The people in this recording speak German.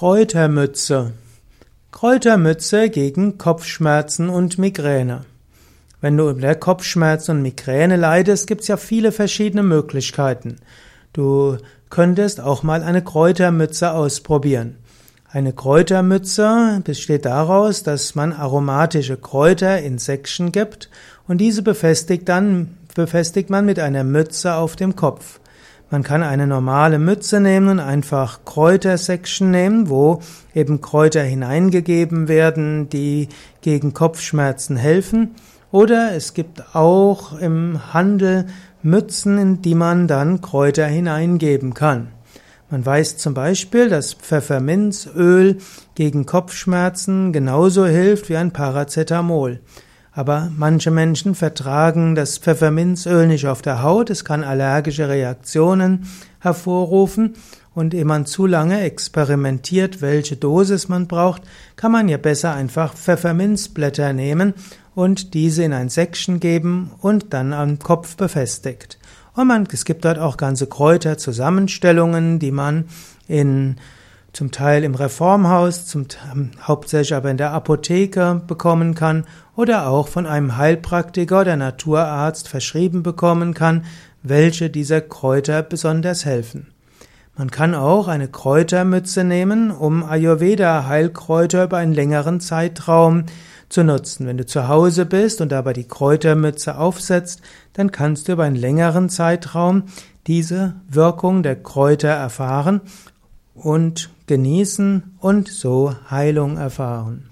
Kräutermütze. Kräutermütze gegen Kopfschmerzen und Migräne. Wenn du über Kopfschmerzen und Migräne leidest, gibt es ja viele verschiedene Möglichkeiten. Du könntest auch mal eine Kräutermütze ausprobieren. Eine Kräutermütze besteht daraus, dass man aromatische Kräuter in Säckchen gibt und diese befestigt man mit einer Mütze auf dem Kopf. Man kann eine normale Mütze nehmen und einfach Kräutersäckchen nehmen, wo eben Kräuter hineingegeben werden, die gegen Kopfschmerzen helfen. Oder es gibt auch im Handel Mützen, in die man dann Kräuter hineingeben kann. Man weiß zum Beispiel, dass Pfefferminzöl gegen Kopfschmerzen genauso hilft wie ein Paracetamol. Aber manche Menschen vertragen das Pfefferminzöl nicht auf der Haut, es kann allergische Reaktionen hervorrufen und ehe man zu lange experimentiert, welche Dosis man braucht, kann man ja besser einfach Pfefferminzblätter nehmen und diese in ein Säckchen geben und dann am Kopf befestigt. Und es gibt dort auch ganze Kräuterzusammenstellungen, die man zum Teil im Reformhaus, hauptsächlich aber in der Apotheke bekommen kann oder auch von einem Heilpraktiker oder Naturarzt verschrieben bekommen kann, welche dieser Kräuter besonders helfen. Man kann auch eine Kräutermütze nehmen, um Ayurveda-Heilkräuter über einen längeren Zeitraum zu nutzen. Wenn du zu Hause bist und dabei die Kräutermütze aufsetzt, dann kannst du über einen längeren Zeitraum diese Wirkung der Kräuter erfahren und genießen und so Heilung erfahren.